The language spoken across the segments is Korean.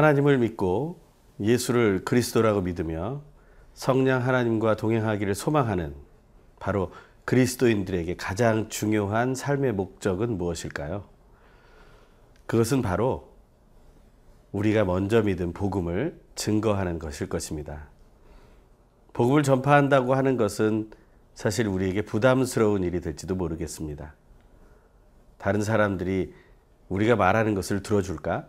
하나님을 믿고 예수를 그리스도라고 믿으며 성령 하나님과 동행하기를 소망하는 바로 그리스도인들에게 가장 중요한 삶의 목적은 무엇일까요? 그것은 바로 우리가 먼저 믿은 복음을 증거하는 것일 것입니다. 복음을 전파한다고 하는 것은 사실 우리에게 부담스러운 일이 될지도 모르겠습니다. 다른 사람들이 우리가 말하는 것을 들어줄까?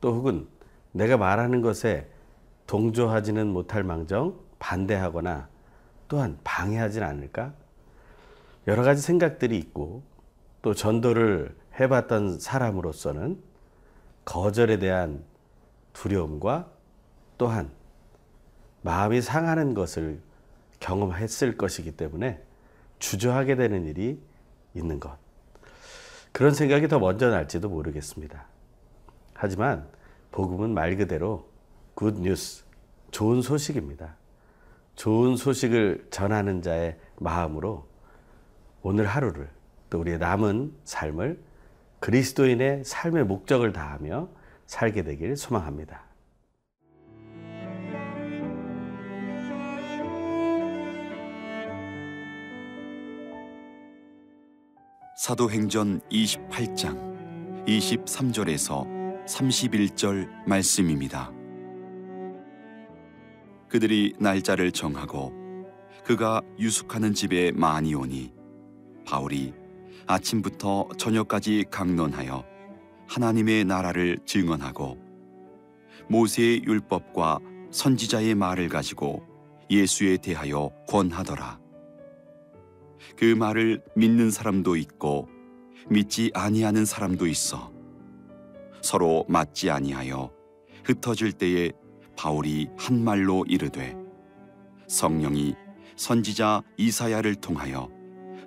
또 혹은 내가 말하는 것에 동조하지는 못할 망정 반대하거나 또한 방해하진 않을까? 여러 가지 생각들이 있고 또 전도를 해봤던 사람으로서는 거절에 대한 두려움과 또한 마음이 상하는 것을 경험했을 것이기 때문에 주저하게 되는 일이 있는 것. 그런 생각이 더 먼저 날지도 모르겠습니다. 하지만 복음은 말 그대로 굿 뉴스, 좋은 소식입니다. 좋은 소식을 전하는 자의 마음으로 오늘 하루를 또 우리의 남은 삶을 그리스도인의 삶의 목적을 다하며 살게 되길 소망합니다. 사도행전 28장 23절에서 31절 말씀입니다. 그들이 날짜를 정하고 그가 유숙하는 집에 많이 오니 바울이 아침부터 저녁까지 강론하여 하나님의 나라를 증언하고 모세의 율법과 선지자의 말을 가지고 예수에 대하여 권하더라. 그 말을 믿는 사람도 있고 믿지 아니하는 사람도 있어 서로 맞지 아니하여 흩어질 때에 바울이 한 말로 이르되 성령이 선지자 이사야를 통하여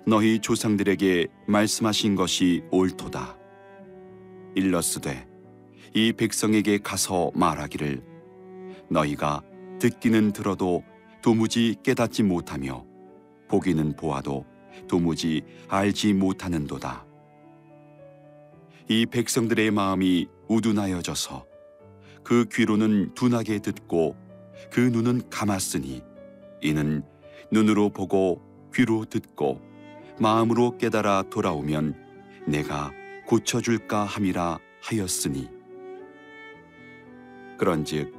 너희 조상들에게 말씀하신 것이 옳도다. 일러스되 이 백성에게 가서 말하기를 너희가 듣기는 들어도 도무지 깨닫지 못하며 보기는 보아도 도무지 알지 못하는도다. 이 백성들의 마음이 우둔하여져서 그 귀로는 둔하게 듣고 그 눈은 감았으니 이는 눈으로 보고 귀로 듣고 마음으로 깨달아 돌아오면 내가 고쳐줄까 함이라 하였으니 그런즉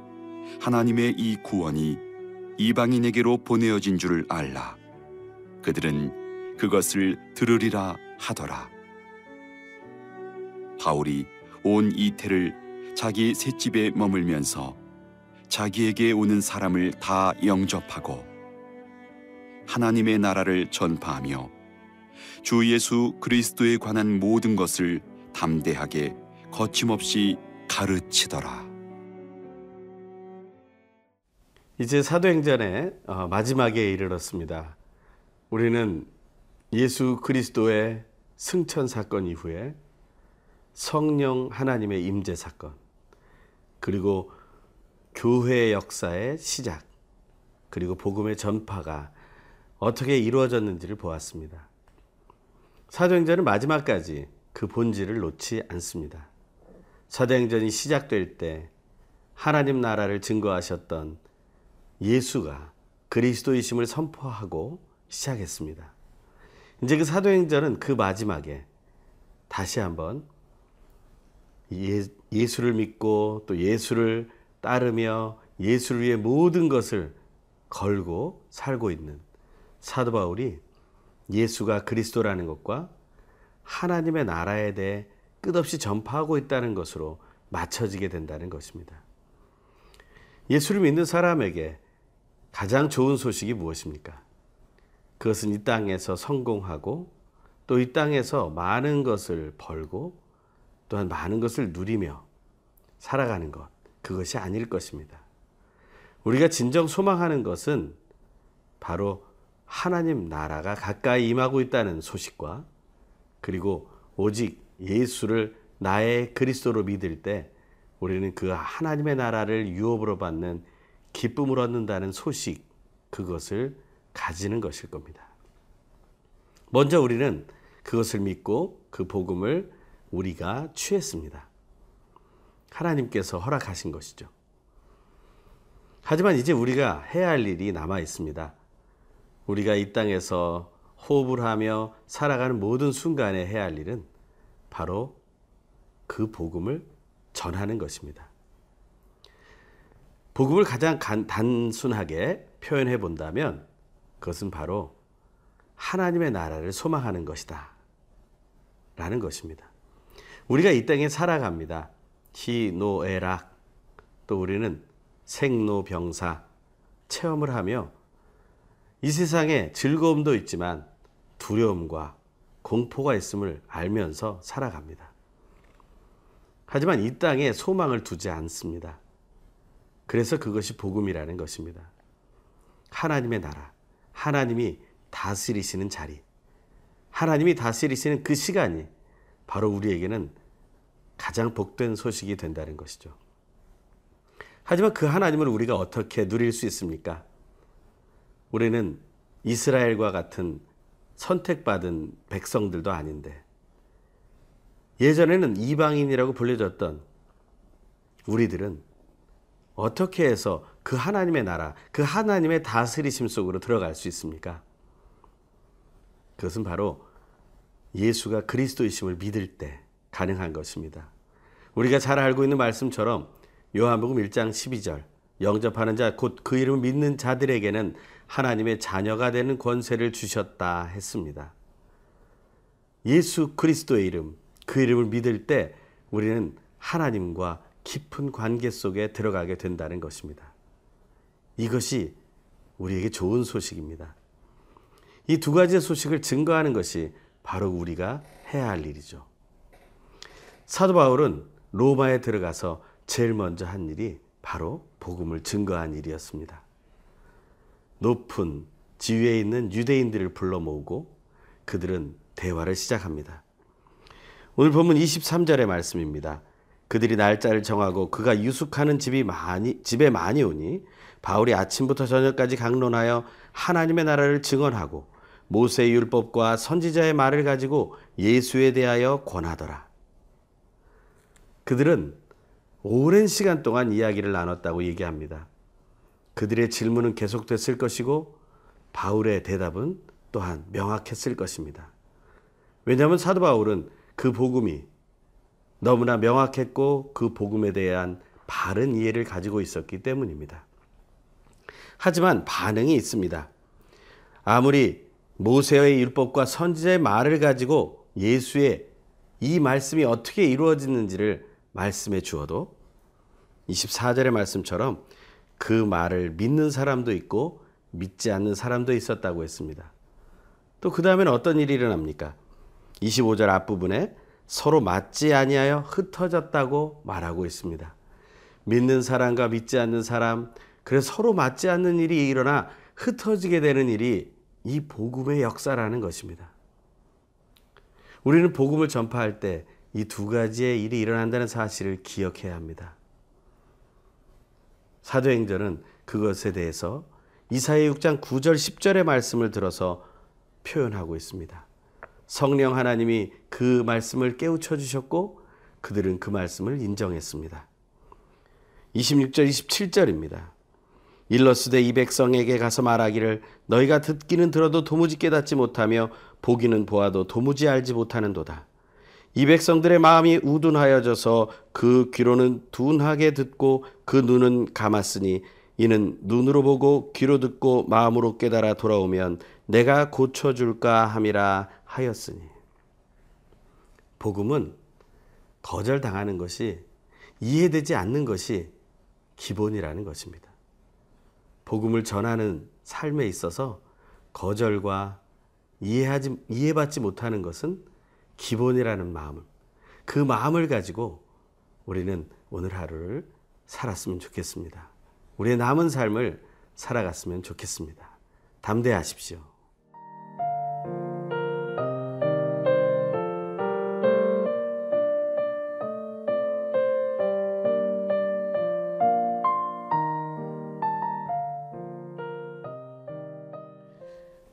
하나님의 이 구원이 이방인에게로 보내어진 줄을 알라. 그들은 그것을 들으리라 하더라. 바울이 온 이태를 자기 셋집에 머물면서 자기에게 오는 사람을 다 영접하고 하나님의 나라를 전파하며 주 예수 그리스도에 관한 모든 것을 담대하게 거침없이 가르치더라. 이제 사도행전의 마지막에 이르렀습니다. 우리는 예수 그리스도의 승천 사건 이후에 성령 하나님의 임재 사건, 그리고 교회의 역사의 시작, 그리고 복음의 전파가 어떻게 이루어졌는지를 보았습니다. 사도행전은 마지막까지 그 본질을 놓지 않습니다. 사도행전이 시작될 때 하나님 나라를 증거하셨던 예수가 그리스도이심을 선포하고 시작했습니다. 이제 그 사도행전은 그 마지막에 다시 한번 예수를 믿고 또 예수를 따르며 예수를 위해 모든 것을 걸고 살고 있는 사도 바울이 예수가 그리스도라는 것과 하나님의 나라에 대해 끝없이 전파하고 있다는 것으로 맞춰지게 된다는 것입니다. 예수를 믿는 사람에게 가장 좋은 소식이 무엇입니까? 그것은 이 땅에서 성공하고 또 이 땅에서 많은 것을 벌고 또한 많은 것을 누리며 살아가는 것, 그것이 아닐 것입니다. 우리가 진정 소망하는 것은 바로 하나님 나라가 가까이 임하고 있다는 소식과 그리고 오직 예수를 나의 그리스도로 믿을 때 우리는 그 하나님의 나라를 유업으로 받는 기쁨을 얻는다는 소식, 그것을 가지는 것일 겁니다. 먼저 우리는 그것을 믿고 그 복음을 우리가 취했습니다. 하나님께서 허락하신 것이죠. 하지만 이제 우리가 해야 할 일이 남아 있습니다. 우리가 이 땅에서 호흡을 하며 살아가는 모든 순간에 해야 할 일은 바로 그 복음을 전하는 것입니다. 복음을 가장 단순하게 표현해 본다면 그것은 바로 하나님의 나라를 소망하는 것이다 라는 것입니다. 우리가 이 땅에 살아갑니다. 희노애락, 또 우리는 생로병사 체험을 하며 이 세상에 즐거움도 있지만 두려움과 공포가 있음을 알면서 살아갑니다. 하지만 이 땅에 소망을 두지 않습니다. 그래서 그것이 복음이라는 것입니다. 하나님의 나라, 하나님이 다스리시는 자리, 하나님이 다스리시는 그 시간이 바로 우리에게는 가장 복된 소식이 된다는 것이죠. 하지만 그 하나님을 우리가 어떻게 누릴 수 있습니까? 우리는 이스라엘과 같은 선택받은 백성들도 아닌데 예전에는 이방인이라고 불려졌던 우리들은 어떻게 해서 그 하나님의 나라, 그 하나님의 다스리심 속으로 들어갈 수 있습니까? 그것은 바로 예수가 그리스도이심을 믿을 때 가능한 것입니다. 우리가 잘 알고 있는 말씀처럼 요한복음 1장 12절 영접하는 자 곧 그 이름을 믿는 자들에게는 하나님의 자녀가 되는 권세를 주셨다 했습니다. 예수 그리스도의 이름, 그 이름을 믿을 때 우리는 하나님과 깊은 관계 속에 들어가게 된다는 것입니다. 이것이 우리에게 좋은 소식입니다. 이 두 가지의 소식을 증거하는 것이 바로 우리가 해야 할 일이죠. 사도 바울은 로마에 들어가서 제일 먼저 한 일이 바로 복음을 증거한 일이었습니다. 높은 지위에 있는 유대인들을 불러 모으고 그들은 대화를 시작합니다. 오늘 본문 23절의 말씀입니다. 그들이 날짜를 정하고 그가 유숙하는 집에 많이 오니 바울이 아침부터 저녁까지 강론하여 하나님의 나라를 증언하고 모세의 율법과 선지자의 말을 가지고 예수에 대하여 권하더라. 그들은 오랜 시간 동안 이야기를 나눴다고 얘기합니다. 그들의 질문은 계속됐을 것이고 바울의 대답은 또한 명확했을 것입니다. 왜냐하면 사도 바울은 그 복음이 너무나 명확했고 그 복음에 대한 바른 이해를 가지고 있었기 때문입니다. 하지만 반응이 있습니다. 아무리 모세의 율법과 선지자의 말을 가지고 예수의 이 말씀이 어떻게 이루어지는지를 말씀해 주어도 24절의 말씀처럼 그 말을 믿는 사람도 있고 믿지 않는 사람도 있었다고 했습니다. 또 그 다음에는 어떤 일이 일어납니까? 25절 앞부분에 서로 맞지 아니하여 흩어졌다고 말하고 있습니다. 믿는 사람과 믿지 않는 사람, 그래서 서로 맞지 않는 일이 일어나 흩어지게 되는 일이 이 복음의 역사라는 것입니다. 우리는 복음을 전파할 때 이 두 가지의 일이 일어난다는 사실을 기억해야 합니다. 사도행전은 그것에 대해서 이사야 6장 9절 10절의 말씀을 들어서 표현하고 있습니다. 성령 하나님이 그 말씀을 깨우쳐 주셨고 그들은 그 말씀을 인정했습니다. 26절 27절입니다. 일러스되 이 백성에게 가서 말하기를 너희가 듣기는 들어도 도무지 깨닫지 못하며 보기는 보아도 도무지 알지 못하는도다. 이 백성들의 마음이 우둔하여져서 그 귀로는 둔하게 듣고 그 눈은 감았으니 이는 눈으로 보고 귀로 듣고 마음으로 깨달아 돌아오면 내가 고쳐줄까 함이라 하였으니. 복음은 거절당하는 것이, 이해되지 않는 것이 기본이라는 것입니다. 복음을 전하는 삶에 있어서 거절과 이해받지 못하는 것은 기본이라는 마음, 그 마음을 가지고 우리는 오늘 하루를 살았으면 좋겠습니다. 우리의 남은 삶을 살아갔으면 좋겠습니다. 담대하십시오.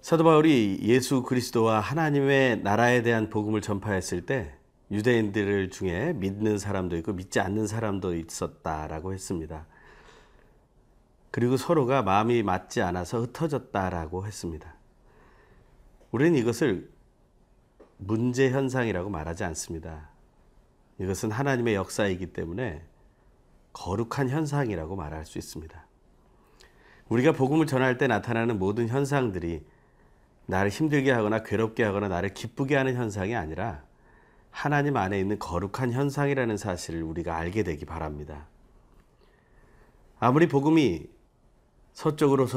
사도 바울이 예수 그리스도와 하나님의 나라에 대한 복음을 전파했을 때 유대인들 중에 믿는 사람도 있고 믿지 않는 사람도 있었다라고 했습니다. 그리고 서로가 마음이 맞지 않아서 흩어졌다라고 했습니다. 우리는 이것을 문제 현상이라고 말하지 않습니다. 이것은 하나님의 역사이기 때문에 거룩한 현상이라고 말할 수 있습니다. 우리가 복음을 전할 때 나타나는 모든 현상들이 나를 힘들게 하거나 괴롭게 하거나 나를 기쁘게 하는 현상이 아니라 하나님 안에 있는 거룩한 현상이라는 사실을 우리가 알게 되기 바랍니다. 아무리 복음이 서쪽으로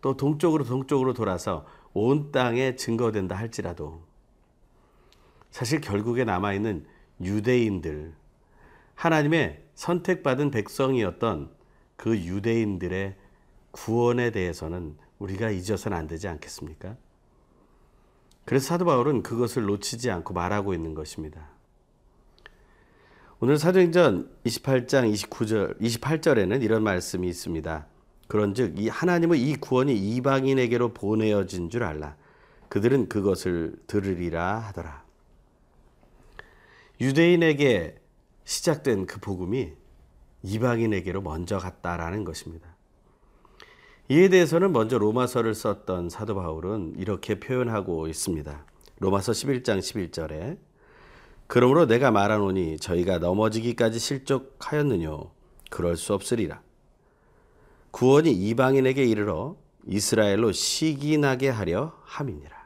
또 동쪽으로 돌아서 온 땅에 증거된다 할지라도 사실 결국에 남아있는 유대인들, 하나님의 선택받은 백성이었던 그 유대인들의 구원에 대해서는 우리가 잊어서는 안 되지 않겠습니까? 그래서 사도 바울은 그것을 놓치지 않고 말하고 있는 것입니다. 오늘 사도행전 28절에는 이런 말씀이 있습니다. 그런즉 이 하나님은 이 구원이 이방인에게로 보내어진 줄 알라. 그들은 그것을 들으리라 하더라. 유대인에게 시작된 그 복음이 이방인에게로 먼저 갔다라는 것입니다. 이에 대해서는 먼저 로마서를 썼던 사도 바울은 이렇게 표현하고 있습니다. 로마서 11장 11절에 그러므로 내가 말하노니 저희가 넘어지기까지 실족하였느뇨? 그럴 수 없으리라. 구원이 이방인에게 이르러 이스라엘로 시기나게 하려 함이니라.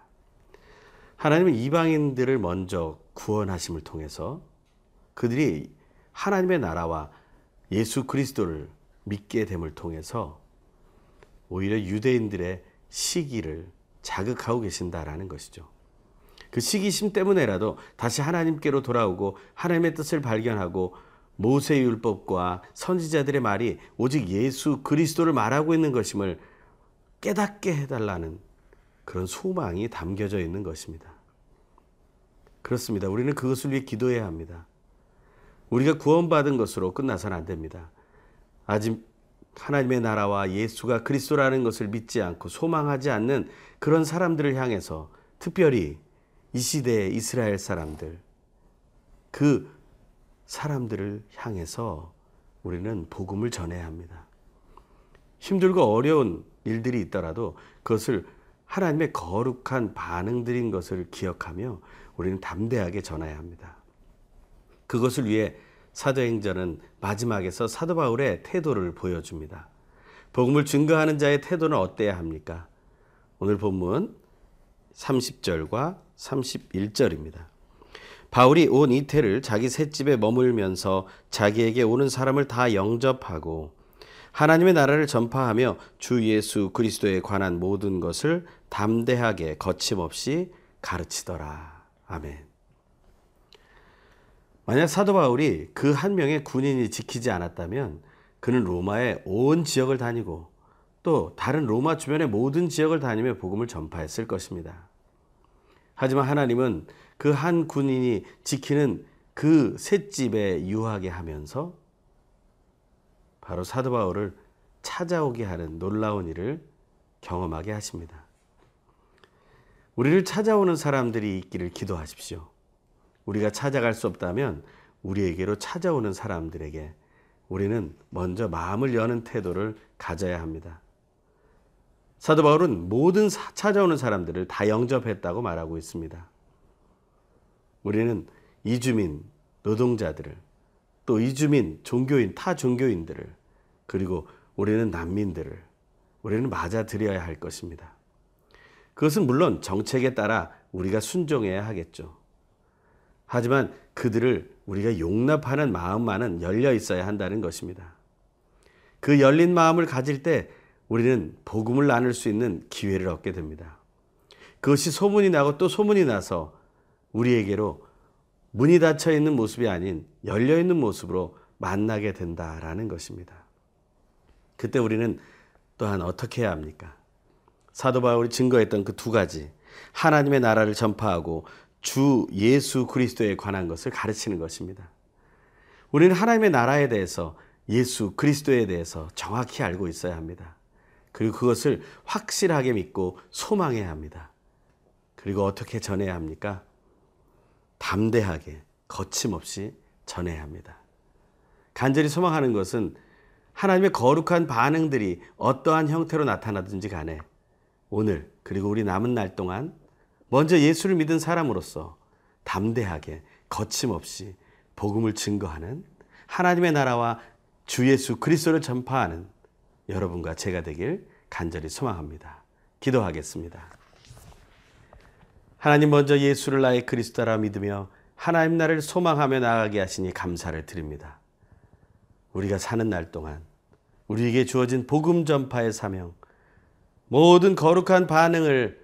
하나님은 이방인들을 먼저 구원하심을 통해서 그들이 하나님의 나라와 예수 그리스도를 믿게 됨을 통해서 오히려 유대인들의 시기를 자극하고 계신다라는 것이죠. 그 시기심 때문에라도 다시 하나님께로 돌아오고 하나님의 뜻을 발견하고 모세의 율법과 선지자들의 말이 오직 예수 그리스도를 말하고 있는 것임을 깨닫게 해달라는 그런 소망이 담겨져 있는 것입니다. 그렇습니다. 우리는 그것을 위해 기도해야 합니다. 우리가 구원받은 것으로 끝나서는 안 됩니다. 아직 하나님의 나라와 예수가 그리스도라는 것을 믿지 않고 소망하지 않는 그런 사람들을 향해서 특별히 이 시대의 이스라엘 사람들, 그 사람들을 향해서 우리는 복음을 전해야 합니다. 힘들고 어려운 일들이 있더라도 그것을 하나님의 거룩한 반응들인 것을 기억하며 우리는 담대하게 전해야 합니다. 그것을 위해 사도행전은 마지막에서 사도 바울의 태도를 보여줍니다. 복음을 증거하는 자의 태도는 어때야 합니까? 오늘 본문 30절과 31절입니다. 바울이 온 이태를 자기 셋집에 머물면서 자기에게 오는 사람을 다 영접하고 하나님의 나라를 전파하며 주 예수 그리스도에 관한 모든 것을 담대하게 거침없이 가르치더라. 아멘. 만약 사도 바울이 그 한 명의 군인이 지키지 않았다면 그는 로마의 온 지역을 다니고 또 다른 로마 주변의 모든 지역을 다니며 복음을 전파했을 것입니다. 하지만 하나님은 그 한 군인이 지키는 그 셋집에 유하게 하면서 바로 사도 바울을 찾아오게 하는 놀라운 일을 경험하게 하십니다. 우리를 찾아오는 사람들이 있기를 기도하십시오. 우리가 찾아갈 수 없다면 우리에게로 찾아오는 사람들에게 우리는 먼저 마음을 여는 태도를 가져야 합니다. 사도 바울은 모든 찾아오는 사람들을 다 영접했다고 말하고 있습니다. 우리는 이주민, 노동자들을, 또 이주민, 종교인, 타 종교인들을, 그리고 우리는 난민들을 우리는 맞아들여야 할 것입니다. 그것은 물론 정책에 따라 우리가 순종해야 하겠죠. 하지만 그들을 우리가 용납하는 마음만은 열려 있어야 한다는 것입니다. 그 열린 마음을 가질 때 우리는 복음을 나눌 수 있는 기회를 얻게 됩니다. 그것이 소문이 나고 또 소문이 나서 우리에게로 문이 닫혀 있는 모습이 아닌 열려 있는 모습으로 만나게 된다라는 것입니다. 그때 우리는 또한 어떻게 해야 합니까? 사도 바울이 증거했던 그 두 가지, 하나님의 나라를 전파하고 주 예수 그리스도에 관한 것을 가르치는 것입니다. 우리는 하나님의 나라에 대해서, 예수 그리스도에 대해서 정확히 알고 있어야 합니다. 그리고 그것을 확실하게 믿고 소망해야 합니다. 그리고 어떻게 전해야 합니까? 담대하게, 거침없이 전해야 합니다. 간절히 소망하는 것은 하나님의 거룩한 반응들이 어떠한 형태로 나타나든지 간에 오늘 그리고 우리 남은 날 동안 먼저 예수를 믿은 사람으로서 담대하게 거침없이 복음을 증거하는 하나님의 나라와 주 예수 그리스도를 전파하는 여러분과 제가 되길 간절히 소망합니다. 기도하겠습니다. 하나님, 먼저 예수를 나의 그리스도라 믿으며 하나님 나라를 소망하며 나아가게 하시니 감사를 드립니다. 우리가 사는 날 동안 우리에게 주어진 복음 전파의 사명, 모든 거룩한 반응을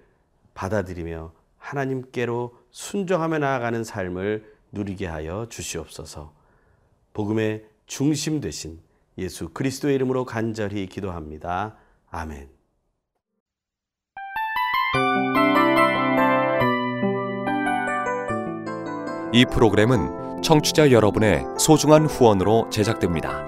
받아들이며 하나님께로 순종하며 나아가는 삶을 누리게 하여 주시옵소서. 복음의 중심 되신 예수 그리스도의 이름으로 간절히 기도합니다. 아멘. 이 프로그램은 청취자 여러분의 소중한 후원으로 제작됩니다.